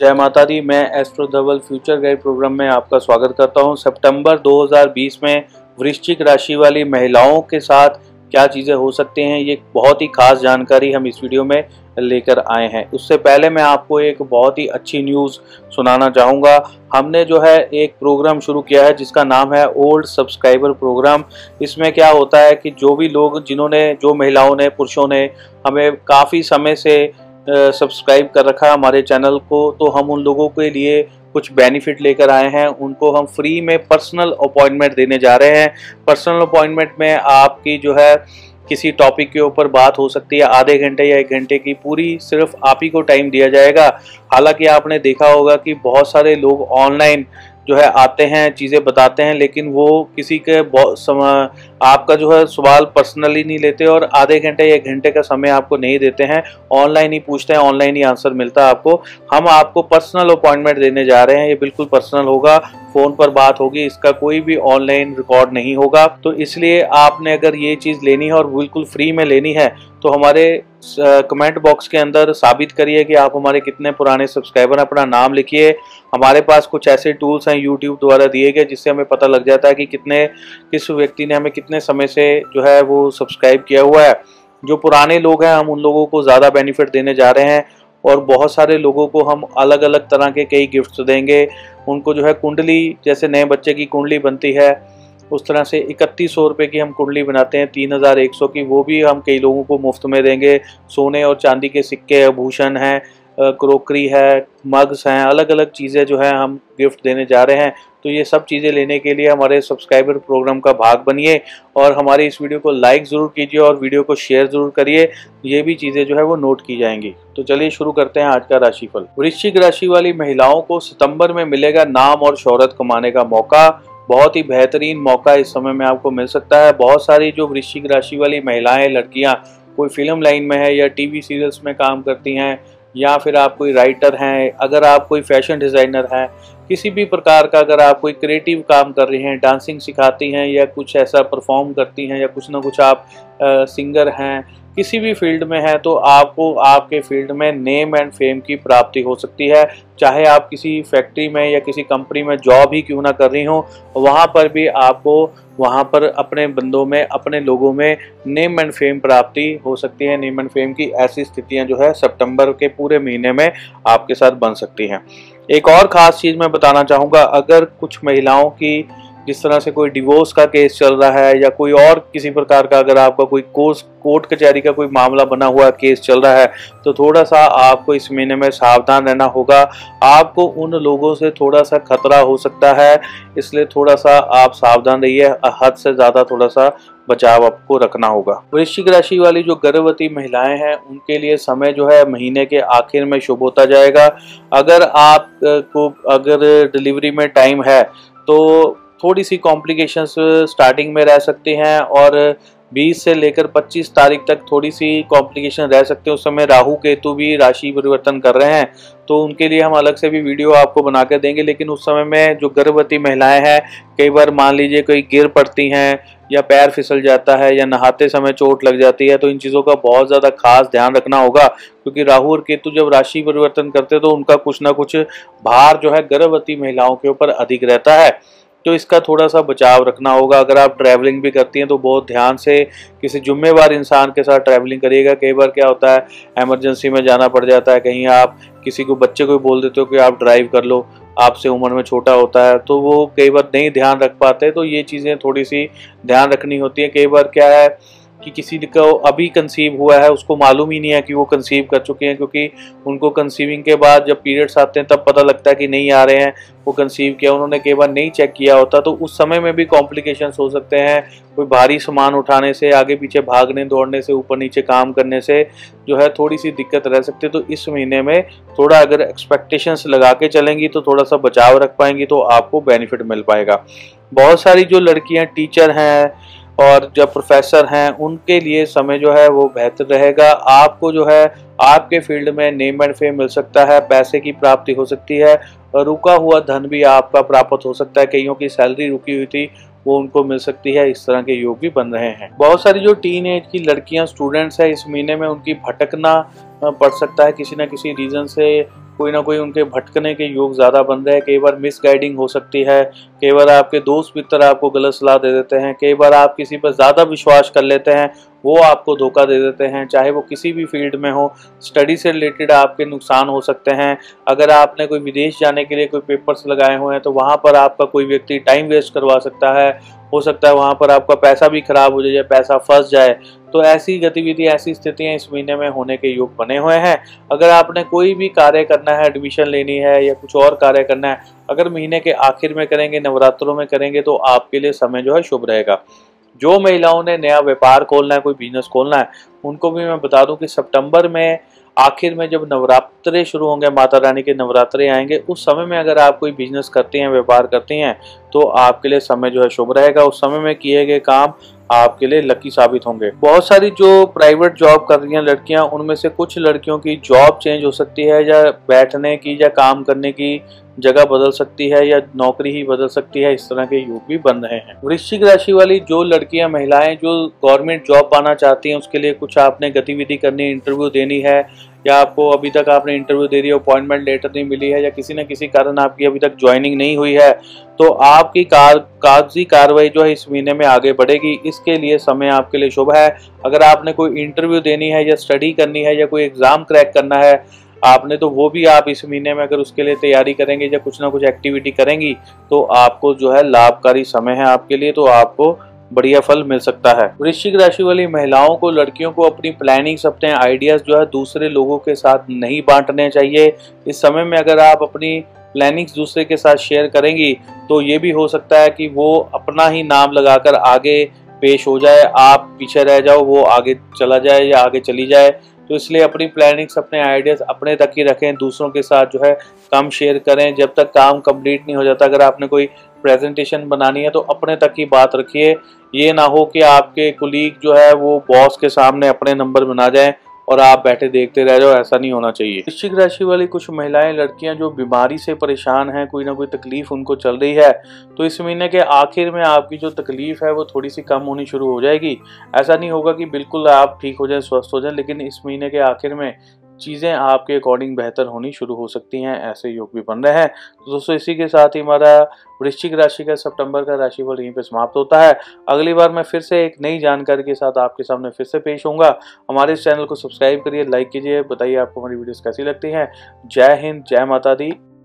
जय माता दी। मैं एस्ट्रो धवल फ्यूचर गाइड प्रोग्राम में आपका स्वागत करता हूं। सितंबर 2020 में वृश्चिक राशि वाली महिलाओं के साथ क्या चीज़ें हो सकती हैं, ये बहुत ही खास जानकारी हम इस वीडियो में लेकर आए हैं। उससे पहले मैं आपको एक बहुत ही अच्छी न्यूज़ सुनाना चाहूँगा। हमने जो है एक प्रोग्राम शुरू किया है जिसका नाम है ओल्ड सब्सक्राइबर प्रोग्राम। इसमें क्या होता है कि जो भी लोग महिलाओं ने, पुरुषों ने हमें काफ़ी समय से सब्सक्राइब कर रखा है हमारे चैनल को, तो हम उन लोगों के लिए कुछ बेनिफिट लेकर आए हैं। उनको हम फ्री में पर्सनल अपॉइंटमेंट देने जा रहे हैं। पर्सनल अपॉइंटमेंट में आपकी जो है किसी टॉपिक के ऊपर बात हो सकती है, आधे घंटे या 1 घंटे की, पूरी सिर्फ आप ही को टाइम दिया जाएगा। हालांकि आपने देखा होगा कि बहुत सारे लोग ऑनलाइन जो है आते हैं, चीज़ें बताते हैं, लेकिन वो किसी के आपका जो है सवाल पर्सनली नहीं लेते और आधे घंटे या 1 घंटे का समय आपको नहीं देते हैं। ऑनलाइन ही पूछते हैं, ऑनलाइन ही आंसर मिलता है आपको। हम आपको पर्सनल अपॉइंटमेंट देने जा रहे हैं। ये बिल्कुल पर्सनल होगा, फ़ोन पर बात होगी, इसका कोई भी ऑनलाइन रिकॉर्ड नहीं होगा। तो इसलिए आपने अगर ये चीज़ लेनी है और बिल्कुल फ्री में लेनी है तो हमारे कमेंट बॉक्स के अंदर साबित करिए कि आप हमारे कितने पुराने सब्सक्राइबर हैं, अपना नाम लिखिए। हमारे पास कुछ ऐसे टूल्स हैं यूट्यूब द्वारा दिए गए जिससे हमें पता लग जाता है कि किस व्यक्ति ने हमें कितने समय से जो है वो सब्सक्राइब किया हुआ है। जो पुराने लोग हैं हम उन लोगों को ज़्यादा बेनिफिट देने जा रहे हैं और बहुत सारे लोगों को हम अलग अलग तरह के कई गिफ्ट्स देंगे। उनको जो है कुंडली, जैसे नए बच्चे की कुंडली बनती है उस तरह से 3100 रुपये की हम कुंडली बनाते हैं, 3100 की, वो भी हम कई लोगों को मुफ्त में देंगे। सोने और चांदी के सिक्के, आभूषण हैं, क्रोकरी है, मग्स हैं, अलग अलग चीज़ें जो है हम गिफ्ट देने जा रहे हैं। तो ये सब चीज़ें लेने के लिए हमारे सब्सक्राइबर प्रोग्राम का भाग बनिए और हमारे इस वीडियो को लाइक ज़रूर कीजिए और वीडियो को शेयर ज़रूर करिए। ये भी चीज़ें जो है वो नोट की जाएंगी। तो चलिए शुरू करते हैं आज का राशिफल। वृश्चिक राशि वाली महिलाओं को सितंबर में मिलेगा नाम और शोहरत कमाने का मौका। बहुत ही बेहतरीन मौका इस समय में आपको मिल सकता है। बहुत सारी जो वृश्चिक राशि वाली महिलाएं, लड़कियां कोई फिल्म लाइन में है या टीवी सीरियल्स में काम करती हैं, या फिर आप कोई राइटर हैं, अगर आप कोई फैशन डिज़ाइनर हैं, किसी भी प्रकार का अगर आप कोई क्रिएटिव काम कर रही हैं, डांसिंग सिखाती हैं या कुछ ऐसा परफॉर्म करती हैं, या कुछ ना कुछ आप सिंगर हैं, किसी भी फील्ड में हैं, तो आपको आपके फील्ड में नेम एंड फेम की प्राप्ति हो सकती है। चाहे आप किसी फैक्ट्री में या किसी कंपनी में जॉब ही क्यों ना कर रही हो, वहाँ पर भी आपको वहाँ पर अपने बंदों में, अपने लोगों में नेम एंड फेम प्राप्ति हो सकती है। नेम एंड फेम की ऐसी स्थितियाँ जो है सितंबर के पूरे महीने में आपके साथ बन सकती हैं। एक और ख़ास चीज़ मैं बताना चाहूँगा, अगर कुछ महिलाओं की जिस तरह से कोई डिवोर्स का केस चल रहा है या कोई और किसी प्रकार का अगर आपका कोई कोर्ट कचहरी का कोई मामला बना हुआ केस चल रहा है, तो थोड़ा सा आपको इस महीने में सावधान रहना होगा। आपको उन लोगों से थोड़ा सा खतरा हो सकता है, इसलिए थोड़ा सा आप सावधान रहिए। हद से ज़्यादा थोड़ा सा बचाव आपको रखना होगा। वृश्चिक राशि वाली जो गर्भवती महिलाएं हैं उनके लिए समय जो है महीने के आखिर में शुभ होता जाएगा। अगर आपको डिलीवरी में टाइम है तो थोड़ी सी कॉम्प्लिकेशंस स्टार्टिंग में रह सकती हैं और 20 से लेकर 25 तारीख तक थोड़ी सी कॉम्प्लिकेशन रह सकते हैं। उस समय राहु केतु भी राशि परिवर्तन कर रहे हैं, तो उनके लिए हम अलग से भी वीडियो आपको बना कर देंगे। लेकिन उस समय में जो गर्भवती महिलाएं हैं, कई बार मान लीजिए कोई गिर पड़ती हैं या पैर फिसल जाता है या नहाते समय चोट लग जाती है, तो इन चीज़ों का बहुत ज़्यादा खास ध्यान रखना होगा। क्योंकि राहु और केतु जब राशि परिवर्तन करते तो उनका कुछ ना कुछ भार जो है गर्भवती महिलाओं के ऊपर अधिक रहता है, तो इसका थोड़ा सा बचाव रखना होगा। अगर आप ट्रैवलिंग भी करती हैं तो बहुत ध्यान से किसी ज़िम्मेवार इंसान के साथ ट्रैवलिंग करिएगा। कई बार क्या होता है, एमरजेंसी में जाना पड़ जाता है, कहीं आप किसी को, बच्चे को बोल देते हो कि आप ड्राइव कर लो, आपसे उम्र में छोटा होता है, तो वो कई बार नहीं ध्यान रख पाते। तो ये चीज़ें थोड़ी सी ध्यान रखनी होती है। कई बार क्या है कि किसी को अभी कंसीव हुआ है, उसको मालूम ही नहीं है कि वो कंसीव कर चुके हैं, क्योंकि उनको कंसीविंग के बाद जब पीरियड्स आते हैं तब पता लगता है कि नहीं आ रहे हैं, वो कंसीव किया, उन्होंने कई बार नहीं चेक किया होता। तो उस समय में भी कॉम्प्लिकेशंस हो सकते हैं। कोई भारी सामान उठाने से, आगे पीछे भागने दौड़ने से, ऊपर नीचे काम करने से जो है थोड़ी सी दिक्कत रह सकती है। तो इस महीने में थोड़ा अगर एक्सपेक्टेशंस लगा के चलेंगी तो थोड़ा सा बचाव रख पाएंगी, तो आपको बेनिफिट मिल पाएगा। बहुत सारी जो लड़कियाँ टीचर हैं और जब प्रोफेसर हैं, उनके लिए समय जो है वो बेहतर रहेगा। आपको जो है आपके फील्ड में नेम एंड फेम मिल सकता है, पैसे की प्राप्ति हो सकती है और रुका हुआ धन भी आपका प्राप्त हो सकता है। कईयों की सैलरी रुकी हुई थी वो उनको मिल सकती है। इस तरह के योग भी बन रहे हैं। बहुत सारी जो टीन एज की लड़कियां स्टूडेंट्स हैं, इस महीने में उनकी भटकना बढ़ सकता है। किसी न किसी रीज़न से कोई ना कोई उनके भटकने के योग ज़्यादा बन रहे हैं। कई बार मिस गाइडिंग हो सकती है, कई बार आपके दोस्त मित्र आपको गलत सलाह दे देते हैं, कई बार आप किसी पर ज़्यादा विश्वास कर लेते हैं वो आपको धोखा दे देते हैं, चाहे वो किसी भी फील्ड में हो। स्टडी से रिलेटेड आपके नुकसान हो सकते हैं। अगर आपने कोई विदेश जाने के लिए कोई पेपर्स लगाए हुए हैं तो वहाँ पर आपका कोई व्यक्ति टाइम वेस्ट करवा सकता है। हो सकता है वहाँ पर आपका पैसा भी खराब हो जाए, पैसा फंस जाए। तो ऐसी गतिविधि, ऐसी स्थितियाँ इस महीने में होने के योग बने हुए हैं। अगर आपने कोई भी कार्य करना है, एडमिशन लेनी है या कुछ और कार्य करना है, अगर महीने के आखिर में करेंगे, नवरात्रों में करेंगे तो आपके लिए समय जो है शुभ रहेगा। जो महिलाओं ने नया व्यापार खोलना है, कोई बिजनेस खोलना है, उनको भी मैं बता दूं कि सितंबर में आखिर में जब नवरात्रे शुरू होंगे, माता रानी के नवरात्रे आएंगे, उस समय में अगर आप कोई बिजनेस करती हैं, व्यापार करती हैं तो आपके लिए समय जो है शुभ रहेगा। उस समय में किए गए काम आपके लिए लकी साबित होंगे। बहुत सारी जो प्राइवेट जॉब कर रही हैं लड़कियां, उनमें से कुछ लड़कियों की जॉब चेंज हो सकती है, या बैठने की या काम करने की जगह बदल सकती है, या नौकरी ही बदल सकती है। इस तरह के योग भी बन रहे हैं। वृश्चिक राशि वाली जो लड़कियां, महिलाएं जो गवर्नमेंट जॉब पाना चाहती हैं, उसके लिए कुछ आपने गतिविधि करनी, इंटरव्यू देनी है, या आपको अभी तक आपने इंटरव्यू दे दी, अपॉइंटमेंट लेटर नहीं मिली है, या किसी न किसी कारण आपकी अभी तक ज्वाइनिंग नहीं हुई है, तो आपकी कागजी कार्रवाई जो है इस महीने में आगे बढ़ेगी। इसके लिए समय आपके लिए शुभ है। अगर आपने कोई इंटरव्यू देनी है या स्टडी करनी है या कोई एग्ज़ाम क्रैक करना है आपने, तो वो भी आप इस महीने में अगर उसके लिए तैयारी करेंगे या कुछ ना कुछ एक्टिविटी करेंगी तो आपको जो है लाभकारी समय है आपके लिए, तो आपको बढ़िया फल मिल सकता है। वृश्चिक राशि वाली महिलाओं को, लड़कियों को अपनी प्लानिंग्स, अपने आइडियाज़ जो है दूसरे लोगों के साथ नहीं बांटने चाहिए। इस समय में अगर आप अपनी प्लानिंग्स दूसरे के साथ शेयर करेंगी तो ये भी हो सकता है कि वो अपना ही नाम लगाकर आगे पेश हो जाए, आप पीछे रह जाओ, वो आगे चला जाए या आगे चली जाए। तो इसलिए अपनी प्लानिंग्स, अपने आइडियाज़ अपने तक ही रखें, दूसरों के साथ जो है कम शेयर करें जब तक काम कंप्लीट नहीं हो जाता। अगर आपने कोई प्रेजेंटेशन बनानी है तो अपने तक ही बात रखिए, ये ना हो कि आपके कुलीग जो है वो बॉस के सामने अपने नंबर बना जाएं और आप बैठे देखते रह जाओ, ऐसा नहीं होना चाहिए। वृश्चिक राशि वाली कुछ महिलाएं, लड़कियां जो बीमारी से परेशान हैं, कोई ना कोई तकलीफ उनको चल रही है, तो इस महीने के आखिर में आपकी जो तकलीफ है वो थोड़ी सी कम होनी शुरू हो जाएगी। ऐसा नहीं होगा कि बिल्कुल आप ठीक हो जाएं, स्वस्थ हो जाएं, लेकिन इस महीने के आखिर में चीज़ें आपके अकॉर्डिंग बेहतर होनी शुरू हो सकती हैं। ऐसे योग भी बन रहे हैं। तो दोस्तों, इसी के साथ ही हमारा वृश्चिक राशि का सितंबर का राशिफल यहीं पे समाप्त होता है। अगली बार मैं फिर से एक नई जानकारी के साथ आपके सामने फिर से पेश होऊंगा। हमारे इस चैनल को सब्सक्राइब करिए, लाइक कीजिए, बताइए आपको हमारी वीडियोस कैसी लगती हैं। जय हिंद, जय माता दी।